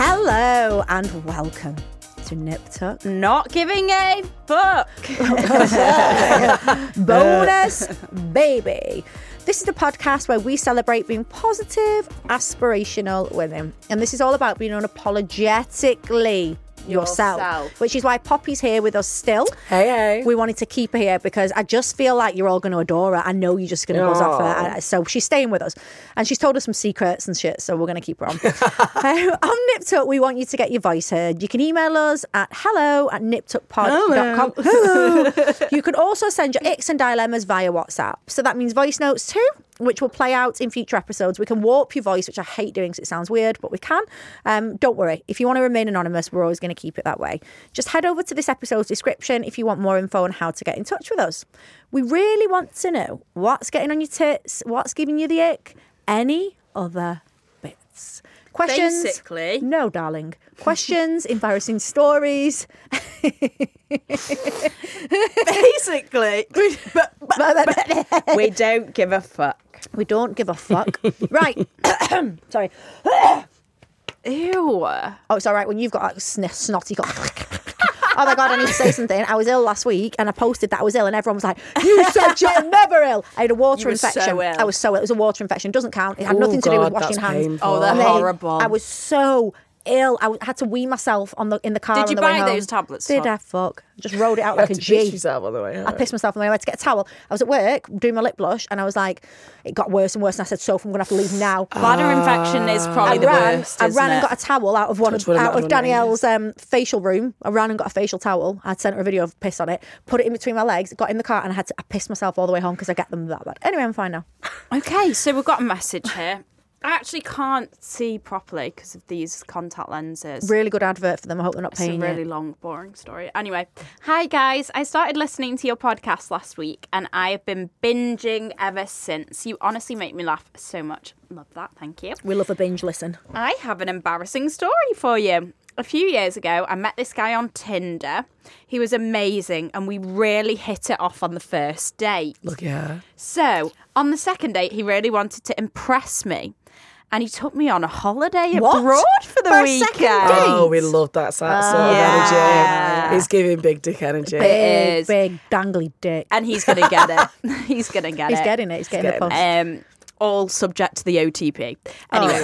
Hello and welcome to Nip Tuck. Not giving a fuck. Bonus baby. This is the podcast where we celebrate being positive, aspirational women. And this is all about being unapologetically yourself. Which is why Poppy's here with us still. Hey. We wanted to keep her here because I just feel like you're all going to adore her. I know you're just going to buzz off her. So she's staying with us. And she's told us some secrets and shit, so we're going to keep her on. On Nip Tuck, we want you to get your voice heard. You can email us at hello@niptuckpod.com. You can also send your icks and dilemmas via WhatsApp. So that means voice notes too, which will play out in future episodes. We can warp your voice, which I hate doing because it sounds weird, but we can. Don't worry. If you want to remain anonymous, we're always going to keep it that way. Just head over to this episode's description if you want more info on how to get in touch with us. We really want to know what's getting on your tits, what's giving you the ick, any other bits. Questions? Basically. No, darling. Questions, embarrassing stories. Basically. We don't give a fuck. We don't give a fuck. Right. Sorry. Ew. Oh, it's all right when you've got a snotty cough. Oh my God, I need to say something. I was ill last week and I posted that I was ill and everyone was like, you said you're never ill. I had a water infection. So ill. I was so ill. It was a water infection. Doesn't count. It had nothing to do with washing hands. Painful. Oh, they're horrible. I was so ill. I had to wee myself in the car. Did you buy those tablets? Did I fuck? Just rolled it out like a G. Piss yourself on the way home. I pissed myself on the way. I had to get a towel. I was at work doing my lip blush and I was like, it got worse and worse. And I said, Soph, I'm going to have to leave now. Bladder infection is probably the worst. I ran and got a towel out of Danielle's facial room. I ran and got a facial towel. I'd sent her a video of piss on it, put it in between my legs, got in the car, and I pissed myself all the way home because I get them that bad. Anyway, I'm fine now. Okay, so we've got a message here. I actually can't see properly because of these contact lenses. Really good advert for them. I hope they're not paying you. It's a really long, boring story. Anyway, hi guys. I started listening to your podcast last week and I have been binging ever since. You honestly make me laugh so much. Love that. Thank you. We love a binge listen. I have an embarrassing story for you. A few years ago, I met this guy on Tinder. He was amazing and we really hit it off on the first date. Look at her. So, on the second date, he really wanted to impress me. And he took me on a holiday abroad for the weekend. Oh, we love that sort of energy. It's giving big dick energy. It is. Big dangly dick. And he's going to get it. He's getting it. He's getting the post. All subject to the OTP. Anyway,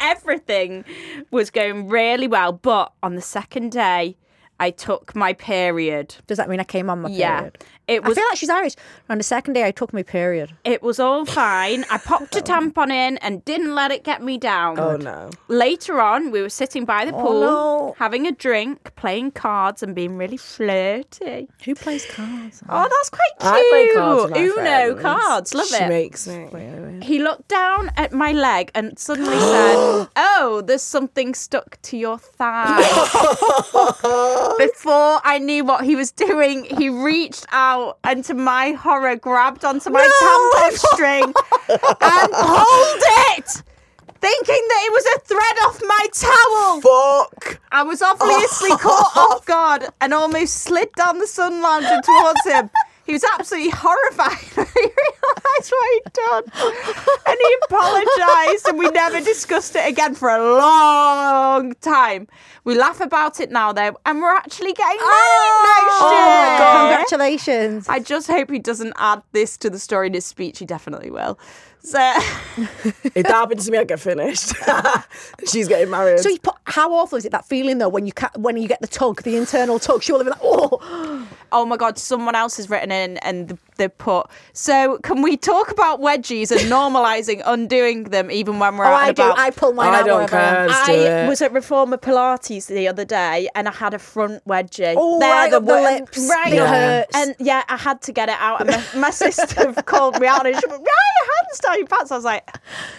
everything was going really well. But on the second day, I took my period. Does that mean I came on my period? Yeah. I feel like she's Irish. On the second day, I took my period. It was all fine. I popped a tampon in and didn't let it get me down. Oh, no. Later on, we were sitting by the pool, having a drink, playing cards and being really flirty. Who plays cards? Oh, that's quite cute. I play cards. Uno cards. Love it. She makes it. He looked down at my leg and suddenly said, oh, there's something stuck to your thigh. Before I knew what he was doing, he reached out and, to my horror, grabbed onto my tampon string and pulled it, thinking that it was a thread off my towel. Fuck. I was obviously caught off guard and almost slid down the sun lounger towards him. He was absolutely horrified. He realised what he'd done. And he apologised, and we never discussed it again for a long time. We laugh about it now, though, and we're actually getting married next year. God. Congratulations. I just hope he doesn't add this to the story in his speech. He definitely will. So it happens to me, I get finished. She's getting married. So how awful is it, that feeling though, when you get the tug, the internal tug? She'll be like, oh my God, someone else has written in and they put, so can we talk about wedgies and normalising undoing them even when we're out and about? I pull mine out. I don't care. I was at Reforma Pilates the other day and I had a front wedgie. Oh, right up the lips. Right. Yeah. Hurts. And yeah, I had to get it out. And my sister called me out and she went, your hands down your pants. I was like,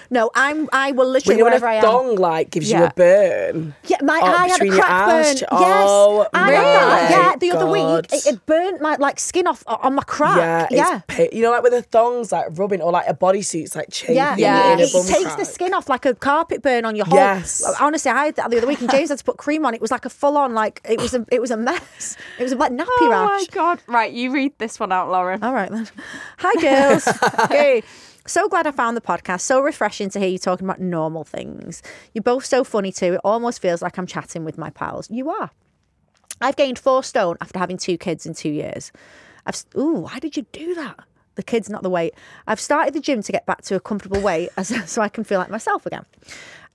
no, I will literally wherever I am. When a thong gives you a burn. Yeah, I had a crack burn. Yes. Oh, I had that. Yeah, the other week it burnt my skin off on my crack. Yeah. Yeah. You know, like with the thongs, rubbing, or a bodysuit's, chafing. Yeah, yeah. It takes the skin off like a carpet burn on your whole. Yes. Honestly, I had that the other week, and James had to put cream on. It was like a full on, it was a mess. It was a nappy rash. Oh my God! Right, you read this one out, Lauren. All right then. Hi girls. Hey. So glad I found the podcast. So refreshing to hear you talking about normal things. You're both so funny too. It almost feels like I'm chatting with my pals. You are. I've gained 4 stone after having 2 kids in 2 years. Ooh, why did you do that? The kids, not the weight. I've started the gym to get back to a comfortable weight so I can feel like myself again.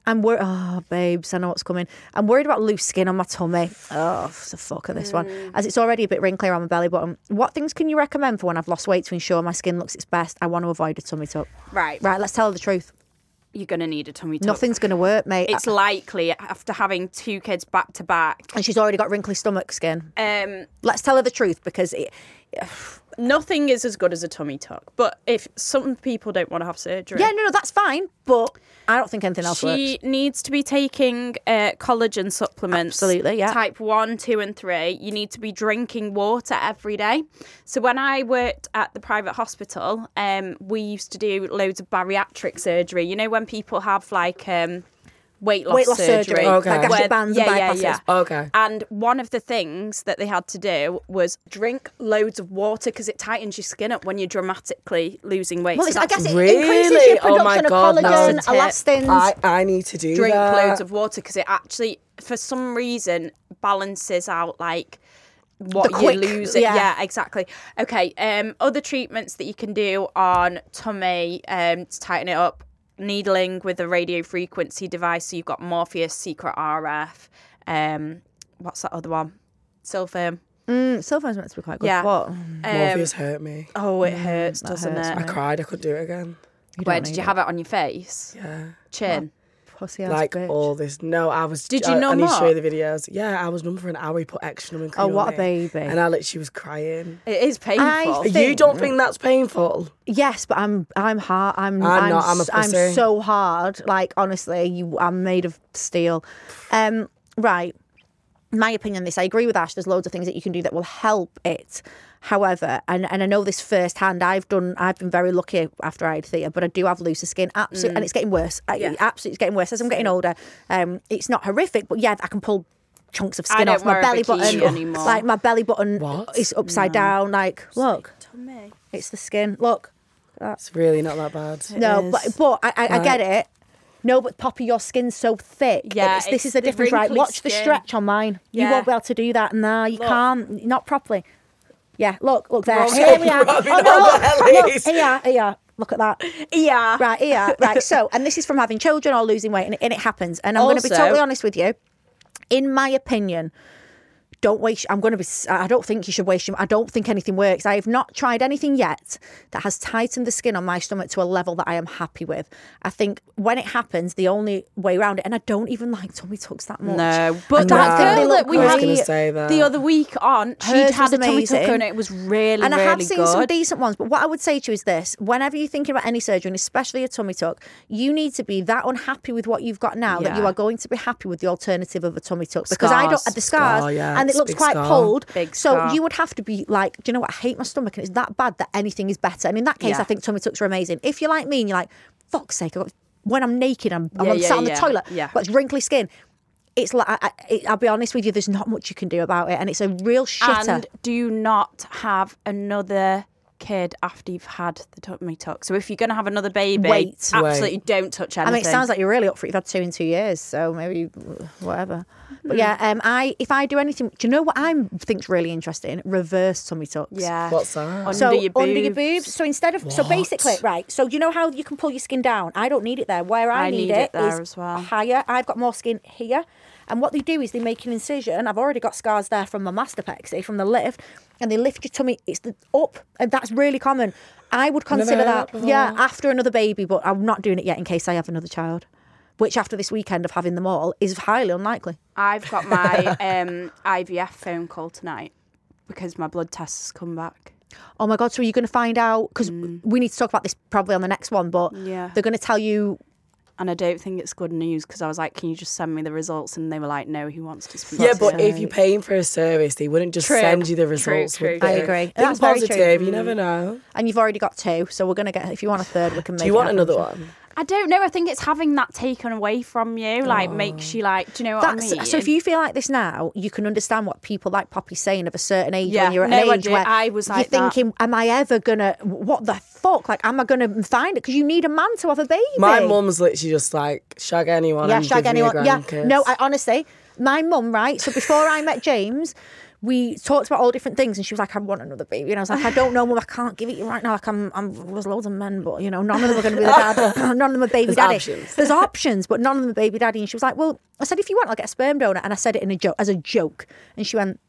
I'm worried. Oh, babes, I know what's coming. I'm worried about loose skin on my tummy. Oh, the fuck of this one. As it's already a bit wrinkly around my belly button. What things can you recommend for when I've lost weight to ensure my skin looks its best? I want to avoid a tummy tuck. Right, let's tell her the truth. You're going to need a tummy tuck. Nothing's going to work, mate. It's likely after having 2 kids back to back. And she's already got wrinkly stomach skin. Let's tell her the truth because nothing is as good as a tummy tuck. But if some people don't want to have surgery. Yeah, no, that's fine. But I don't think anything else works. She needs to be taking collagen supplements. Absolutely, yeah. Type 1, 2 and 3. You need to be drinking water every day. So when I worked at the private hospital, we used to do loads of bariatric surgery. You know when people have weight loss surgery. Okay. Like gastric bands and bypasses. Yeah, yeah. Okay. And one of the things that they had to do was drink loads of water because it tightens your skin up when you're dramatically losing weight. Well, so I guess it increases your production of collagen, elastins. I need to do that. Drink loads of water because it actually, for some reason, balances out what you lose. Yeah, exactly. Okay. Other treatments that you can do on tummy to tighten it up. Needling with a radio frequency device, so you've got Morpheus, Secret RF, what's that other one? Silphium. Silphium's meant to be quite good. Yeah. What? Morpheus hurt me. Oh, it hurts, doesn't it? I cried, I couldn't do it again. Where did you have it on your face? Yeah. Chin. Oh, pussy ass bitch. All this. No, I was. Did you numb? I need to show you the videos. Yeah, I was numb for an hour. He put extra numbing cream on me. Oh, what a baby! And I literally was crying. It is painful. You don't think that's painful? Yes, but I'm hard. I'm not. I'm a pussy. I'm so hard. Honestly, I'm made of steel. Right. My opinion on this, I agree with Ash. There's loads of things that you can do that will help it. However, and I know this firsthand, I've been very lucky after I had Thea, but I do have looser skin, absolutely, and it's getting worse. Yeah. Absolutely, it's getting worse as I'm getting older. It's not horrific, but yeah, I can pull chunks of skin off my belly button anymore. My belly button is upside down. Look, it's the skin. Look, it's really not that bad. But I get it. No, but Poppy, your skin's so thick. Yeah, this is the difference, right? Watch the stretch on mine. Yeah. You won't be able to do that. Nah, you can't. Not properly. Yeah, look there. Wrong. Here we are. Look, here. Look at that. Yeah. Right, here. Right, so, and this is from having children or losing weight, and it happens. And I'm going to be totally honest with you. In my opinion, I don't think you should waste your. I don't think anything works. I have not tried anything yet that has tightened the skin on my stomach to a level that I am happy with. I think when it happens, the only way around it, and I don't even like tummy tucks that much. No, but that girl that we had the other week on, she'd had a tummy tuck and it was really, really good. And I have seen some decent ones, but what I would say to you is this: whenever you're thinking about any surgery, and especially a tummy tuck, you need to be that unhappy with what you've got now that you are going to be happy with the alternative of a tummy tuck. Because I don't the scars. Oh, yeah. And it looks quite pulled. So you would have to be do you know what? I hate my stomach and it's that bad that anything is better. And in that case, I think tummy tucks are amazing. If you're like me and you're like, fuck's sake, when I'm naked, I'm sat on the toilet. I've got wrinkly skin. it's like, I'll be honest with you, there's not much you can do about it. And it's a real shitter. And do not have another kid after you've had the tummy tuck. So if you're going to have another baby, Wait. Don't touch anything. I mean, it sounds like you're really up for it. You've had two in 2 years, so maybe whatever. But yeah, if I do anything, do you know what I think's really interesting? Reverse tummy tucks. Yeah. What's that? So under your boobs. So instead of, so basically, right, so you know how you can pull your skin down? I don't need it there. Where I need it there is as well. Higher. I've got more skin here. And what they do is they make an incision. I've already got scars there from my mastopexy, from the lift, and they lift your tummy. It's up, and that's really common. I would consider that after another baby, but I'm not doing it yet in case I have another child, which after this weekend of having them all is highly unlikely. I've got my IVF phone call tonight because my blood test has come back. Oh my God, so are you going to find out? Because we need to talk about this probably on the next one, but they're going to tell you. And I don't think it's good news because I was like, can you just send me the results? And they were like, no, he wants to speak. Yeah, but if you're paying for a service, they wouldn't just send you the results. True. I agree. That's positive. Very true. You never know. And you've already got two, so we're going to get, if you want a third, we can make it. Do you want another one? I don't know. I think it's having that taken away from you, like makes you like, do you know what I mean? So if you feel like this now, you can understand what people like Poppy's saying of a certain age when you're at an age where I was like you're thinking, am I ever going to, what the fuck? Like, am I going to find it? Because you need a man to have a baby. My mum's literally just like, shag anyone and shag anyone. Me a grand kiss. No, I honestly, my mum, right? So before I met James, we talked about all different things and she was like, I want another baby. And I was like, I don't know, Mum, I can't give it you right now. Like, there's loads of men, but, you know, none of them are going to be the dad. None of them are baby daddy. There's options, but none of them are baby daddy. And she was like, well, I said, if you want, I'll get a sperm donor. And I said it as a joke. And she went,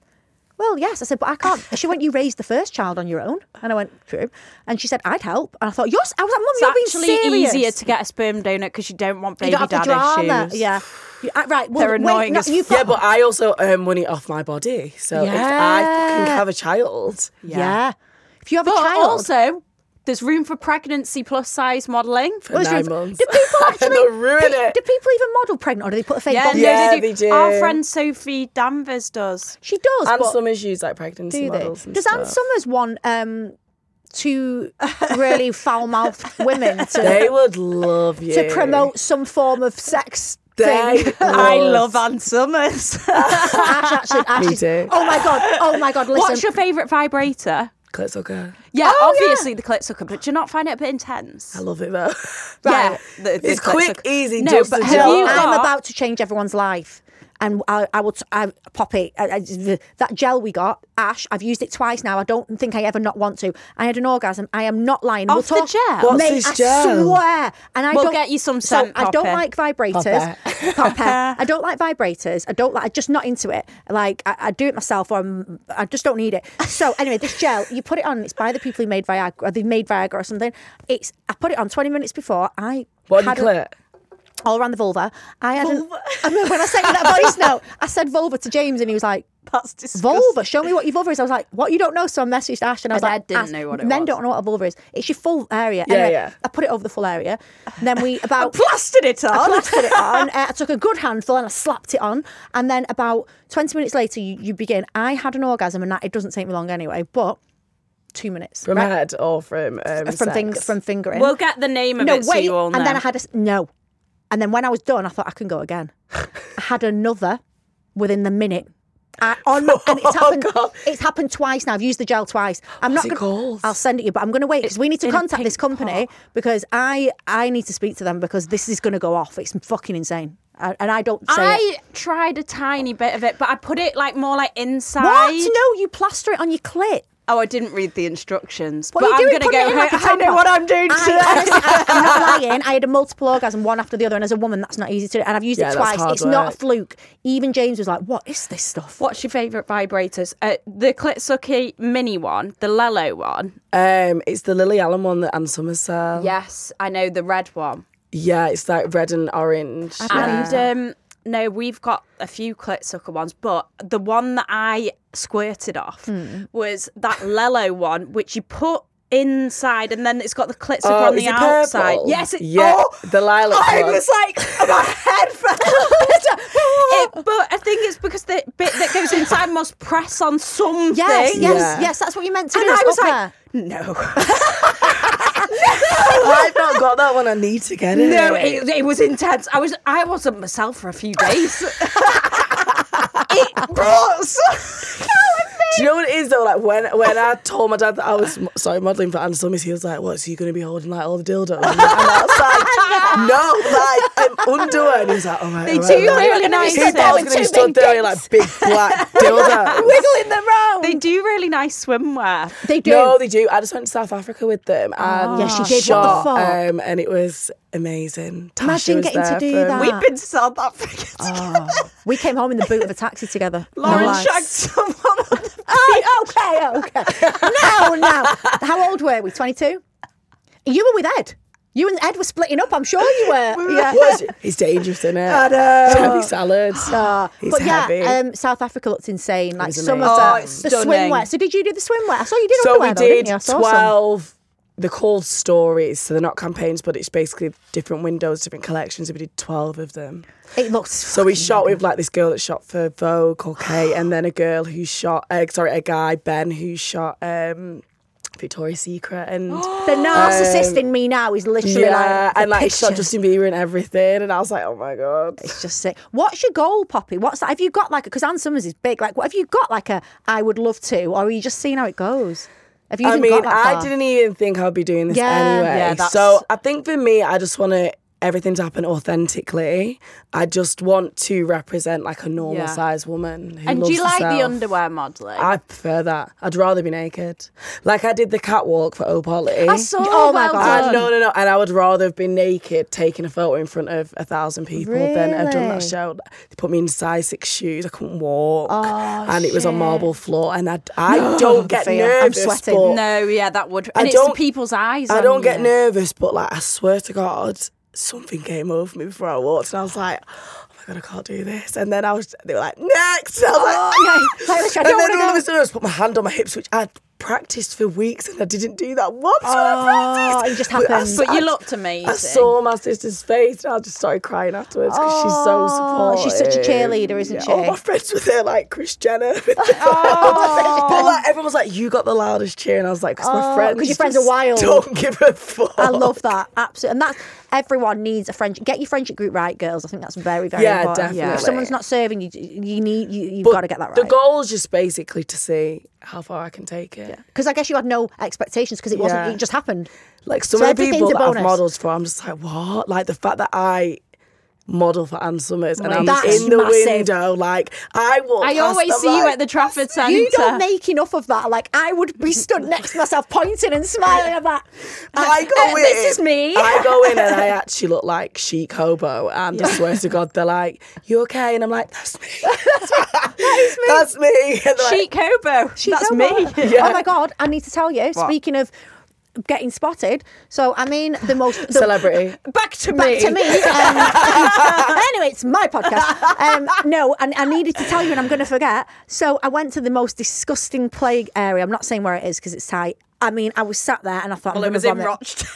well, yes. I said, but I can't. She went, you raised the first child on your own. And I went, true. And she said, I'd help. And I thought, yes. I was like, Mum, you're being serious. It's actually easier to get a sperm donor because you don't want baby dad issues. Yeah. Right, well, they're annoying as fuck. Yeah, but I also earn money off my body, so if I can have a child, if you have a child, also there's room for pregnancy plus size modelling for 9 months. Do people actually do people even model pregnant, or do they put a fake body? Yeah, they do. Our friend Sophie Danvers does. She does. Ann Summers use like pregnancy models. And does Ann Summers want? To really foul-mouthed women they would love you to promote some form of sex thing. I love Ann Summers. Ash, me too. Oh my god, listen, what's your favourite vibrator? Clit sucker. Yeah, obviously the clit sucker, but do you not find it a bit intense? I love it though. Right. Yeah, it's quick, easy, just a job. I'm about to change everyone's life. And Poppy, that gel we got, Ash, I've used it twice now. I don't think I ever not want to. I had an orgasm. I am not lying. Off the gel? What's this gel? I swear. And we'll get you some scent, Poppy. I don't like vibrators. Poppy. I don't like vibrators. I'm just not into it. Like, I do it myself, or I just don't need it. So anyway, this gel, you put it on. It's by the people who made Viagra. Or they've made Viagra or something. I put it on 20 minutes before. What did you clit? All around the vulva. I mean, when I sent you that voice note, I said vulva to James and he was like, that's disgusting. Vulva, show me what your vulva is. I was like, what, you don't know? So I messaged Ash and I was like, I didn't know what it was. Men don't know what a vulva is. It's your full area. Yeah, anyway, yeah. I put it over the full area. And then I plastered it on. I took a good handful and I slapped it on. And then about 20 minutes later, you begin. I had an orgasm and it doesn't take me long anyway, but 2 minutes from head or from fingering. We'll get the name of it so you all know. And then I had and then when I was done, I thought, I can go again. I had another within the minute. And it's happened. God. It's happened twice now. I've used the gel twice. I'll send it you, but I'm going to wait because we need to contact this company because I need to speak to them because this is going to go off. It's fucking insane. And I don't say I tried a tiny bit of it, but I put it like more like inside. What? No, you plaster it on your clit. Oh, I didn't read the instructions. What are you doing? I know what I'm doing today. I'm not lying. I had a multiple orgasm, one after the other, and as a woman, that's not easy to do. And I've used it twice. It's not a fluke. Even James was like, what is this stuff? What's your favourite vibrators? The Klitsuki mini one, the Lelo one. It's the Lily Allen one that Ann Summers sells. Yes, I know, the red one. Yeah, it's like red and orange. And no, we've got a few clit sucker ones, but the one that I squirted off was that Lelo one, which you put inside and then it's got the clit sucker on the outside. Purple? Yes, the lilac one. I was like, my head fell off. But I think it's because the bit that goes inside must press on something. Yes, that's what you meant to do. And I was like, no. No. I've not got not that one. I need to get it. No, it was intense. I wasn't myself for a few days. It brought so... Do you know what it is though? Like when I told my dad that I was modelling for Ann Summers, he was like, "What? So you're going to be holding like all the dildos?" And I was like, "No, like I'm underwear." And he was like, "All right, they do really nice." He thought I was going to be stood there in like big black dildos, wiggling them round. They do really nice swimwear. They do. No, they do. I just went to South Africa with them, and yes, she did. Shot, what the fuck? And it was amazing. Tasha Imagine getting to do that. We've been to South Africa together. Oh, we came home in the boot of a taxi together. Lauren shagged someone on the okay. No. How old were we? 22? You were with Ed. You and Ed were splitting up, I'm sure you were. Yeah. It's dangerous, isn't it? I know. It's heavy salads. Oh, but heavy. South Africa looked insane. Like some of the swimwear. So did you do the swimwear? I saw you did underwear, though, didn't you? I saw 12. Some. They're called stories, so they're not campaigns, but it's basically different windows, different collections. We did 12 of them. It looks so we shot with like this girl that shot for Vogue, okay, and then a girl who shot, a guy, Ben, who shot Victoria's Secret, and the narcissist in me now is literally like the and like picture. Shot Justin Bieber and everything, and I was like, oh my god, it's just sick. What's your goal, Poppy? What's that? Have you got like, because Ann Summers is big? Like, what have you got? Like a I would love to, or are you just seeing how it goes? I mean, I didn't even think I'd be doing this anyway. Yeah, so I think for me, I just want everything to happen authentically. I just want to represent like a normal sized woman who And loves do you herself. Like the underwear modelling? I prefer that. I'd rather be naked. Like I did the catwalk for O Polly. I saw my God. No. And I would rather have been naked taking a photo in front of 1,000 people than have done that show. They put me in size 6 shoes. I couldn't walk. And it was on marble floor. And I don't get nervous. I'm sweating. No, yeah, that would. And it's the people's eyes. I don't get nervous, but like I swear to God, something came over me before I walked, and I was like, oh my God, I can't do this. And then they were like, next. And I was like, ah! And then all of a sudden I just put my hand on my hips, which I'd practiced for weeks, and I didn't do that once when I practiced. It just happened. But you looked amazing. I saw my sister's face, and I just started crying afterwards because she's so supportive. She's such a cheerleader, isn't she? All my friends were there, like Kris Jenner. But like, everyone was like, you got the loudest cheer, and I was like, because my friends. Because your friends are wild. Don't give a fuck. I love that. Absolutely. And that's, everyone needs a friendship. Get your friendship group right, girls. I think that's very, very important. Definitely. If someone's not serving you, you've got to get that right. The goal is just basically to see how far I can take it. Because I guess you had no expectations because it wasn't, it just happened. Like some of the people that I've modelled for, I'm just like, what? Like the fact that I model for Ann Summers and I'm in the window, like I walk past, always see you at the Trafford Centre. You don't make enough of that. Like I would be stood next to myself pointing and smiling at that. I go in. This is me. I go in and I actually look like chic hobo, and I swear to God, they're like, you okay? And I'm like, that's me. That's me. Chic hobo. That's me. Yeah. Oh my God, I need to tell you, speaking of getting spotted, so I mean the celebrity. Back to me. Anyway, it's my podcast. No, and I needed to tell you, and I'm going to forget. So I went to the most disgusting plague area. I'm not saying where it is because it's tight. I mean, I was sat there and I thought, it was in Rochdale.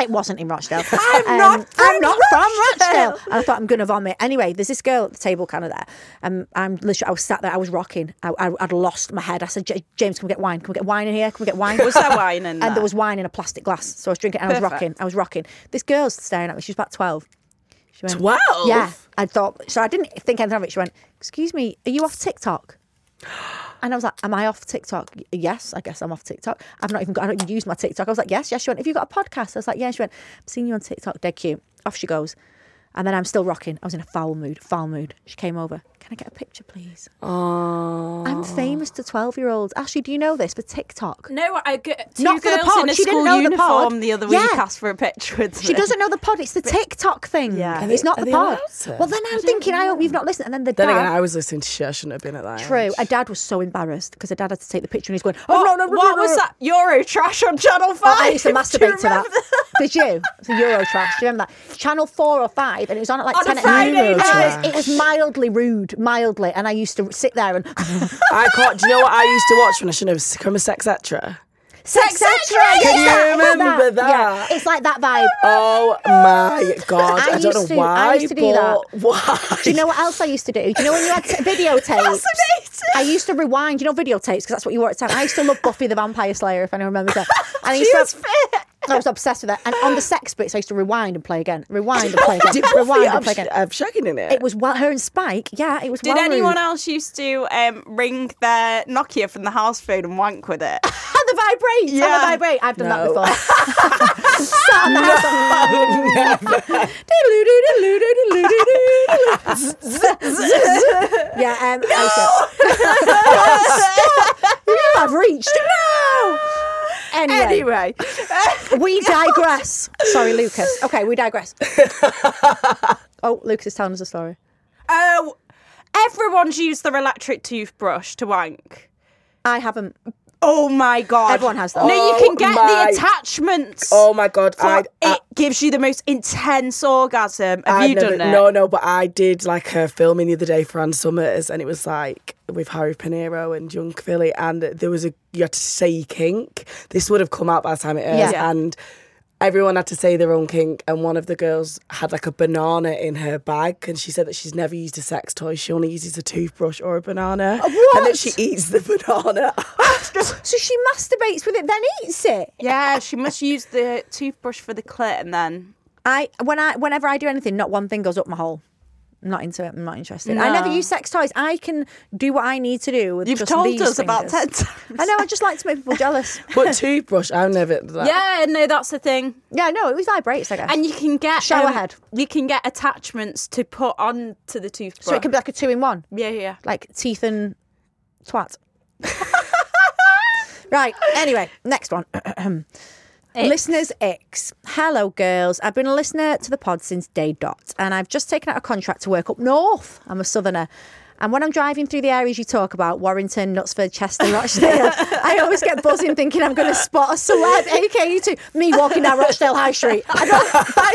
It wasn't in Rochdale. I'm not from Rochdale. And I thought, I'm going to vomit. Anyway, there's this girl at the table kind of there. I was sat there. I was rocking. I'd lost my head. I said, James, can we get wine? Can we get wine in here? Can we get wine? Was there wine in there? And there was wine in a plastic glass. So I was drinking and I was rocking. This girl's staring at me. She was about 12. She went, 12? Yeah. I didn't think anything of it. She went, excuse me, are you off TikTok? And I was like, am I off TikTok? Yes, I guess I'm off TikTok. I don't even use my TikTok. I was like, yes. She went, have you got a podcast? I was like, yeah. She went, I've seen you on TikTok, dead cute. Off she goes. And then I'm still rocking. I was in a foul mood. She came over. Can I get a picture, please? Oh. I'm famous to 12-year-olds. Ashley, do you know this for TikTok? No, I get two Not girls for the pod. In a she school didn't know uniform the, pod. The other week asked for a picture with me. She doesn't know the pod. It's the TikTok thing. Yeah. It's not the pod. Well, then I'm thinking, I hope you've not listened. And then dad... Again, I was listening to she. I shouldn't have been at that. True. Her dad was so embarrassed because her dad had to take the picture and he's going, What was that? Euro trash on Channel 5? I used to masturbate to that. Did you? It's a Euro trash. Do you remember that? Channel 4 or 5. And it was on at like on 10 a Friday night. It was mildly rude, and I used to sit there and do you know what I used to watch when I shouldn't have come? Sex etc. Can you remember that? Yeah, it's like that vibe. Oh my God, I don't know why. I used to do that. Why? Do you know what else I used to do? Do you know when you had videotapes? I used to rewind. You know videotapes because that's what you wore at the time. I used to love Buffy the Vampire Slayer, if anyone remembers that. And she was fit. I was obsessed with that. And on the sex bits, I used to rewind and play again. Shocking, in it. It was her and Spike. Yeah, it was. Did anyone else used to ring their Nokia from the house phone and wank with it? The vibrate. I've done that before. Sat on the house. Yeah. I've reached. No. Anyway. We digress. Sorry, Lucas. Okay, we digress. Oh, Lucas is telling us a story. Oh, everyone's used their electric toothbrush to wank. I haven't. Oh, my God. Everyone has that. No, you can get the attachments. Oh, my God. It gives you the most intense orgasm. Have you done it? No, but I did like a filming the other day for Ann Summers, and it was like with Harry Pinero and Young Philly, and there was you had to say kink. This would have come out by the time it airs, and everyone had to say their own kink, and one of the girls had like a banana in her bag, and she said that she's never used a sex toy. She only uses a toothbrush or a banana. What? And that she eats the banana. So she masturbates with it, then eats it? Yeah, she must use the toothbrush for the clit, and then... Whenever I do anything, not one thing goes up my hole. I'm not into it. I'm not interested. No. I never use sex toys. I can do what I need to do with just these fingers. You've told us about 10 times. I know. I just like to make people jealous. But toothbrush, I've never... Yeah, no, that's the thing. Yeah, no, it was vibrates, I guess. And you can get... Showerhead. You can get attachments to put on to the toothbrush. So it can be like a 2-in-1? Yeah. Like teeth and twat. Right, anyway, next one. Icks. Listeners Icks. Hello, girls. I've been a listener to the pod since day dot, and I've just taken out a contract to work up north. I'm a southerner. And when I'm driving through the areas you talk about, Warrington, Knutsford, Chester, Rochdale, I always get buzzing thinking I'm going to spot a celeb, a.k.a. two. Me walking down Rochdale High Street. By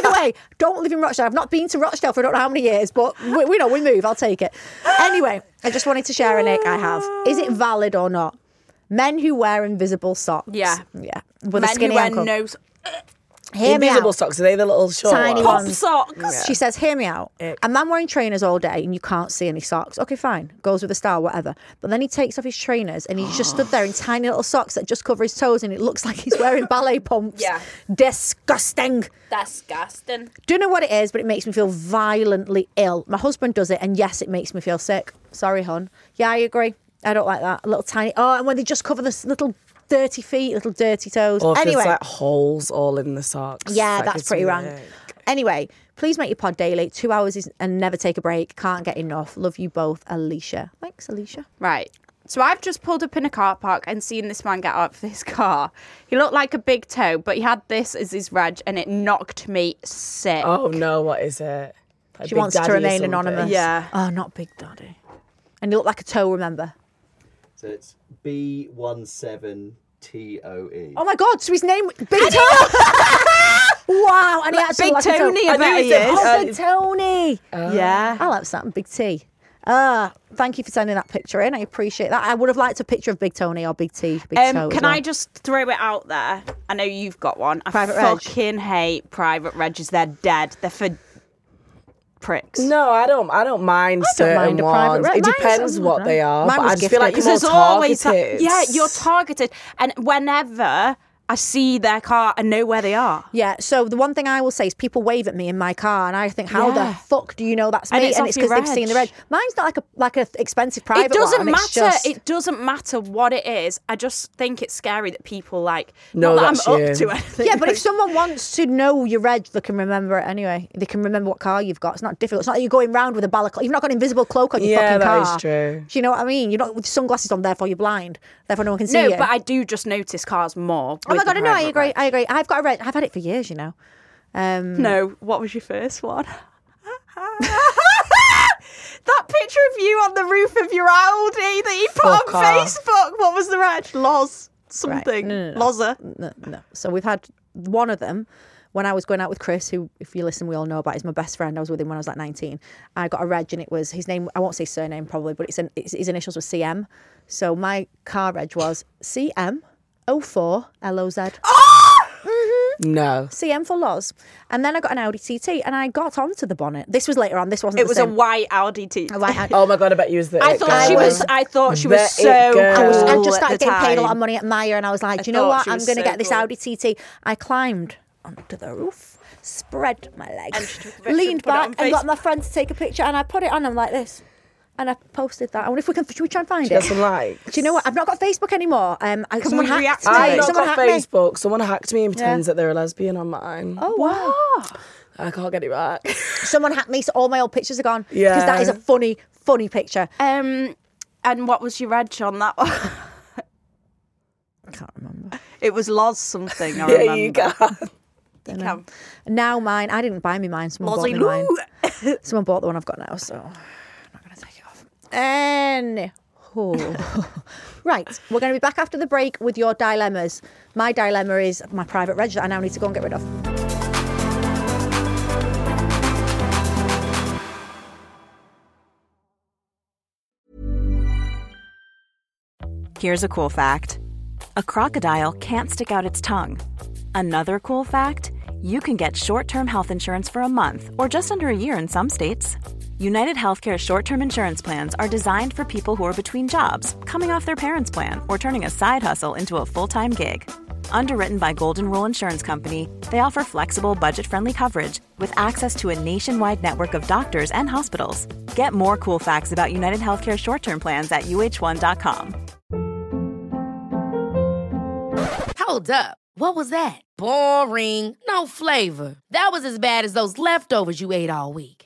the way, don't live in Rochdale. I've not been to Rochdale for I don't know how many years, but we move. I'll take it. Anyway, I just wanted to share an ick I have. Is it valid or not? Men who wear invisible socks. Yeah. With a skinny ankle. Men who wear no... Invisible socks, are they the little short tiny ones? Pop socks. Yeah. She says, hear me out. Ick. A man wearing trainers all day and you can't see any socks. Okay, fine. Goes with a star, whatever. But then he takes off his trainers and he's just stood there in tiny little socks that just cover his toes, and it looks like he's wearing ballet pumps. Yeah. Disgusting. Don't know what it is, but it makes me feel violently ill. My husband does it, and yes, it makes me feel sick. Sorry, hon. Yeah, I agree. I don't like that. A little tiny... Oh, and when they just cover this little dirty feet, little dirty toes. Or anyway, there's like holes all in the socks. Yeah, that's pretty rank. Anyway, please make your pod daily. 2 hours and never take a break. Can't get enough. Love you both, Alicia. Thanks, Alicia. Right. So I've just pulled up in a car park and seen this man get out of his car. He looked like a big toe, but he had this as his reg, and it knocked me sick. Oh, no. What is it? Like she wants to remain anonymous. Yeah. Oh, not Big Daddy. And he looked like a toe, remember? So it's B17TOE. Oh my God! So his name Big Toe. Wow! And he actually Big Tony. I know he is. Big Tony. Yeah. I'll have something. Big T. Thank you for sending that picture in. I appreciate that. I would have liked a picture of Big Tony or Big T. Big Toe. Can I just throw it out there? I know you've got one. I fucking hate private regs. They're dead. They're for pricks. No, I don't mind certain ones. It depends what they are. But I just feel like you're more targeted. Yeah, you're targeted. And whenever I see their car, I know where they are. Yeah, so the one thing I will say is people wave at me in my car, and I think, how the fuck do you know that's me? And it's because they've seen the reg. Mine's not like a expensive private one. It doesn't matter. It doesn't matter what it is. I just think it's scary that people like, not that I'm up to anything. Yeah, but if someone wants to know your reg, they can remember it anyway. They can remember what car you've got. It's not difficult. It's not like you're going round with a balaclava. You've not got an invisible cloak on your fucking car. Yeah, that is true. Do you know what I mean? You're not with sunglasses on, therefore you're blind. Therefore no one can see you. No, but I do just notice cars more. Oh my God, no, I agree. I've got a red. I've had it for years, you know. No, what was your first one? That picture of you on the roof of your Audi that you put on Facebook. What was the red? Loz something. Right. No. Loza. No. So we've had one of them when I was going out with Chris, who, if you listen, we all know about, is my best friend. I was with him when I was like 19. I got a reg, and it was his name. I won't say surname probably, but his initials were CM. So my car reg was CM. 04 LOZ. Oh! Mm-hmm. No. CM for Loz. And then I got an Audi TT and I got onto the bonnet. This was later on. This wasn't. It was a white Audi TT. Oh my God, I bet you was the I thought she was so cool. I just started getting paid a lot of money at Myer and I was like, do you know what? I'm going to get this Audi TT. I climbed onto the roof, spread my legs, leaned back and got my friend to take a picture and I put it on them like this. And I posted that. I wonder if we can. Should we try and find it? Like, do you know what? I've not got Facebook anymore. Someone hacked me. I've not got Facebook. Someone hacked me and pretends that they're a lesbian on mine. Oh wow! I can't get it back. Someone hacked me, so all my old pictures are gone. Yeah, because that is a funny, funny picture. And what was your reg on that one? I can't remember. It was Loz something. I remember. You can. Now mine. I didn't buy me mine. Someone bought me mine. Someone bought the one I've got now. So. Right, we're going to be back after the break with your dilemmas. My dilemma is my private reg that I now need to go and get rid of. Here's a cool fact. A crocodile can't stick out its tongue. Another cool fact, you can get short-term health insurance for a month or just under a year in some states. United Healthcare short-term insurance plans are designed for people who are between jobs, coming off their parents' plan, or turning a side hustle into a full-time gig. Underwritten by Golden Rule Insurance Company, they offer flexible, budget-friendly coverage with access to a nationwide network of doctors and hospitals. Get more cool facts about United Healthcare short-term plans at UH1.com. Hold up. What was that? Boring. No flavor. That was as bad as those leftovers you ate all week.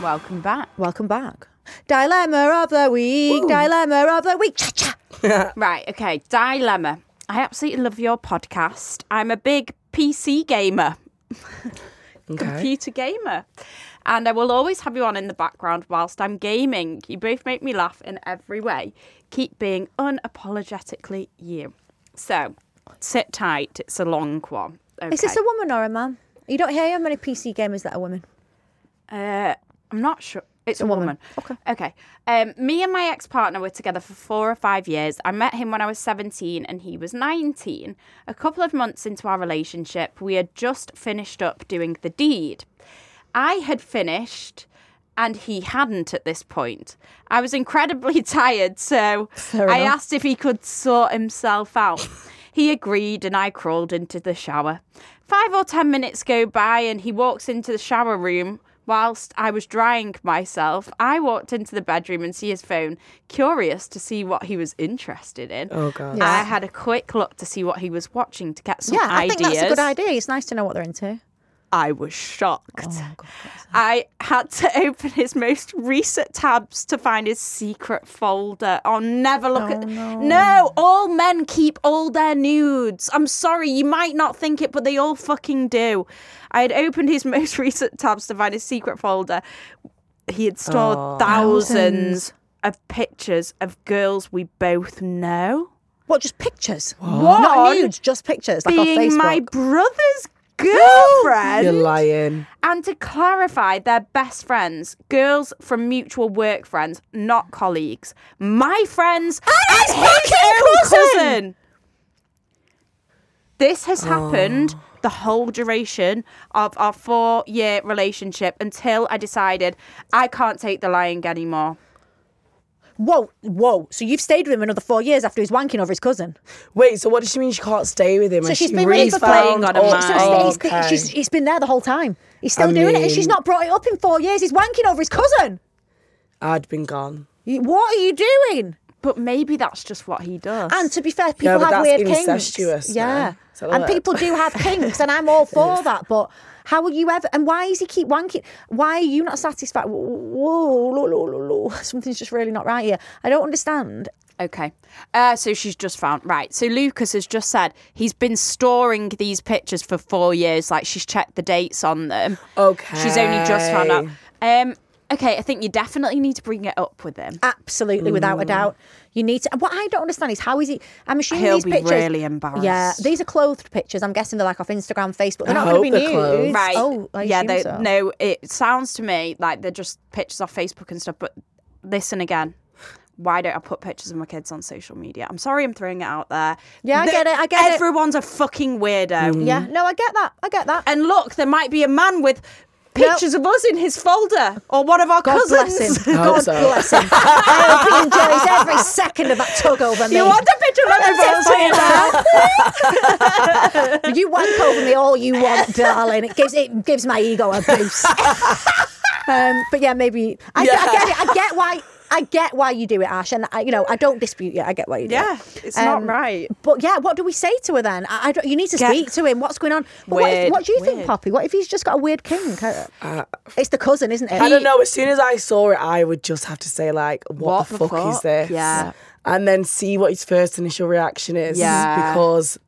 Welcome back. Welcome back. Dilemma of the week. Ooh. Dilemma of the week. Cha-cha. Right, okay. Dilemma. I absolutely love your podcast. I'm a big PC gamer. Okay. Computer gamer. And I will always have you on in the background whilst I'm gaming. You both make me laugh in every way. Keep being unapologetically you. So, sit tight. It's a long one. Okay. Is this a woman or a man? You don't hear how many PC gamers that are women? I'm not sure. It's a woman. Okay. Me and my ex-partner were together for 4 or 5 years. I met him when I was 17 and he was 19. A couple of months into our relationship, we had just finished up doing the deed. I had finished and he hadn't at this point. I was incredibly tired, so I asked if he could sort himself out. He agreed and I crawled into the shower. 5 or 10 minutes go by and he walks into the shower room. Whilst I was drying myself, I walked into the bedroom and see his phone, curious to see what he was interested in. Oh, God. Yes. I had a quick look to see what he was watching to get some ideas. Yeah, I think that's a good idea. It's nice to know what they're into. I was shocked. Oh, God. I had to open his most recent tabs to find his secret folder. I'll never look at... No, all men keep all their nudes. I'm sorry, you might not think it, but they all fucking do. I had opened his most recent tabs to find his secret folder. He had stored thousands of pictures of girls we both know. What, just pictures? What? Not nudes, just pictures, like on Facebook. Being my brother's girlfriend. You're lying. And to clarify, they're best friends. Girls from mutual work friends, not colleagues. My friends and his cousin. This has happened the whole duration of our 4-year relationship until I decided I can't take the lying anymore. Whoa. So you've stayed with him another 4 years after he's wanking over his cousin. Wait, so what does she mean she can't stay with him? So she's been really playing on a man. He's been there the whole time. He's still doing it and she's not brought it up in 4 years. He's wanking over his cousin. I'd been gone. What are you doing? But maybe that's just what he does. And to be fair, people have weird kinks. Yeah. And people do have kinks and I'm all for that, but... How will you ever... And why does he keep wanking? Why are you not satisfied? Whoa, something's just really not right here. I don't understand. Okay. So she's just found... Right. So Lucas has just said he's been storing these pictures for 4 years. Like, she's checked the dates on them. Okay. She's only just found out. Okay, I think you definitely need to bring it up with him. Absolutely, without a doubt. You need to... What I don't understand is how is he... I'm assuming these pictures... He'll be really embarrassed. Yeah, these are clothed pictures. I'm guessing they're like off Instagram, Facebook. They're not going to be nude. Right. Oh, I assume so. No, it sounds to me like they're just pictures off Facebook and stuff, but listen again. Why don't I put pictures of my kids on social media? I'm sorry I'm throwing it out there. Yeah, I get it. Everyone's a fucking weirdo. Mm. Yeah, no, I get that. And look, there might be a man with... pictures of us in his folder or one of our cousins. God bless him. I hope he enjoys every second of that tug over me. You want a picture of my folder? Please? You wank over me all you want, darling. It gives my ego a boost. But yeah, maybe I get it. I get why you do it, Ash, and I don't dispute you. I get why you do it. Yeah, it's not right. But yeah, what do we say to her then? You need to speak to him. What's going on? But what do you think, Poppy? What if he's just got a weird kink? It's the cousin, isn't it? I don't know. As soon as I saw it, I would just have to say, like, what the fuck is this? Yeah. And then see what his first initial reaction is. Yeah. Because...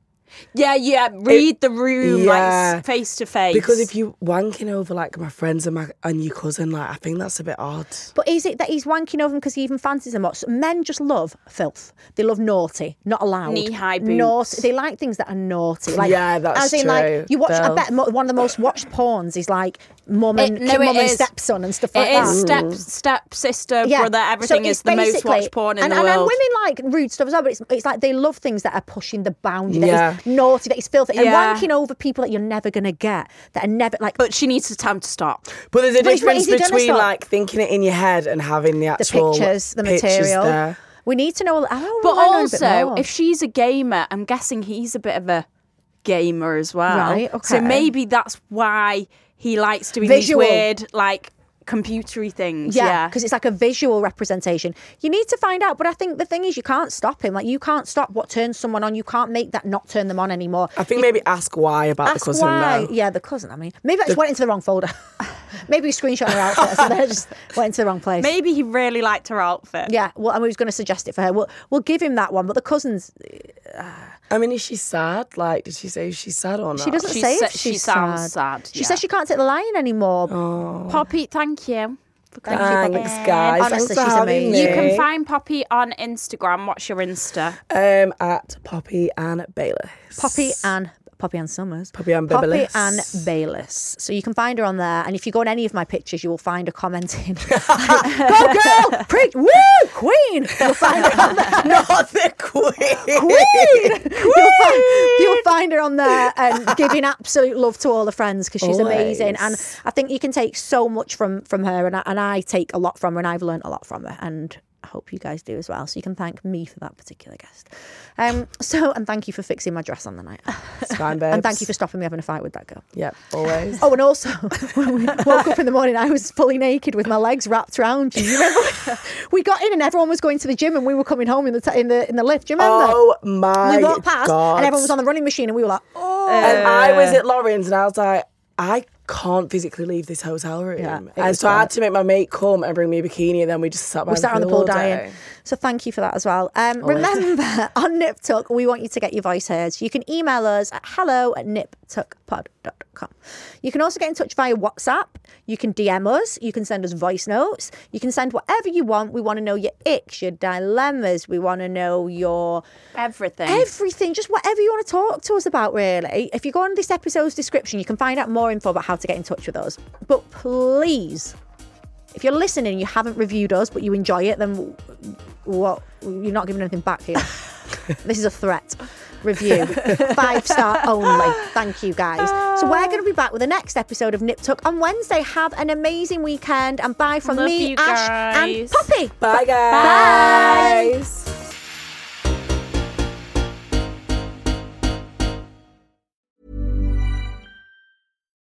Yeah, read the room, like, face to face. Because if you're wanking over, like, my friends and your cousin, like, I think that's a bit odd. But is it that he's wanking over them because he even fancies them? Men just love filth. They love naughty, not allowed. Knee-high boots. Naughty. They like things that are naughty. Like, yeah, that's as in, true. Like, you watch, I bet one of the most watched porns is, like, mum and stepson and stuff like that. It is stepsister, brother, everything is the most watched porn in the world. And women like rude stuff as well, but it's like they love things that are pushing the boundary. Yeah. Naughty, that is filthy, and wanking over people that you're never going to get, that are never like. But she needs the time to stop. But there's a difference between like thinking it in your head and having the actual pictures, the material. There. We need to know. But also, if she's a gamer, I'm guessing he's a bit of a gamer as well. Right. Okay. So maybe that's why he likes doing these weird like computery things. Yeah, because it's like a visual representation. You need to find out, but I think the thing is you can't stop him. Like, you can't stop what turns someone on. You can't make that not turn them on anymore. I think maybe ask why about the cousin. Why. Though. Yeah, the cousin, I mean. Maybe I just went into the wrong folder. Maybe he screenshot her outfit, so they just went into the wrong place. Maybe he really liked her outfit. Yeah, well, and we was going to suggest it for her. We'll give him that one, but the cousin's... I mean, is she sad? Like, did she say she's sad or not? She doesn't say if she's sad. She says she can't take the lion anymore. Oh. Poppy, thank you. Thanks, guys. Honestly, she's amazing. You can find Poppy on Instagram. What's your Insta? At Poppy Ann Bayliss. Poppy Ann Summers. Poppy Ann Bayliss. So you can find her on there. And if you go on any of my pictures, you will find her commenting. Go girl! Preach! Woo! Queen! You'll find her on there. Not the queen! Queen! You'll find her on there and giving absolute love to all her friends because she's amazing. And I think you can take so much from her. And I take a lot from her, and I've learned a lot from her. And I hope you guys do as well. So you can thank me for that particular guest. And thank you for fixing my dress on the night. It's fine, babes. And thank you for stopping me having a fight with that girl. Yep, always. Oh, and also, when we woke up in the morning, I was fully naked with my legs wrapped round you. You remember? We got in and everyone was going to the gym and we were coming home in the lift. Do you remember? Oh, my God. We walked past and everyone was on the running machine and we were like, oh. And I was at Lauren's and I was like, I can't physically leave this hotel room. Yeah, and so I had to make my mate come and bring me a bikini, and then we just sat on the pool dying. So thank you for that as well. Remember, on Nip Tuck, we want you to get your voice heard. You can email us at hello@niptuckpod.com. You can also get in touch via WhatsApp. You can DM us. You can send us voice notes. You can send whatever you want. We want to know your icks, your dilemmas. We want to know your... Everything. Just whatever you want to talk to us about, really. If you go on this episode's description, you can find out more info about how to get in touch with us. But please, if you're listening and you haven't reviewed us but you enjoy it, then what? You're not giving anything back here. This is a threat. Review. 5-star only. Thank you, guys. So we're going to be back with the next episode of Nip Tuck on Wednesday. Have an amazing weekend and bye from me, Ash and Poppy. Bye, guys. Bye.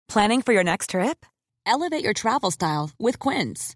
Planning for your next trip? Elevate your travel style with Quince.